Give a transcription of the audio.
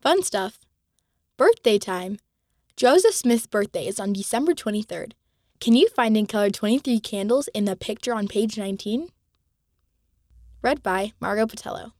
Fun stuff. Birthday time. Joseph Smith's birthday is on December 23rd. Can you find and color 23 candles in the picture on page 19? Read by Margot Patello.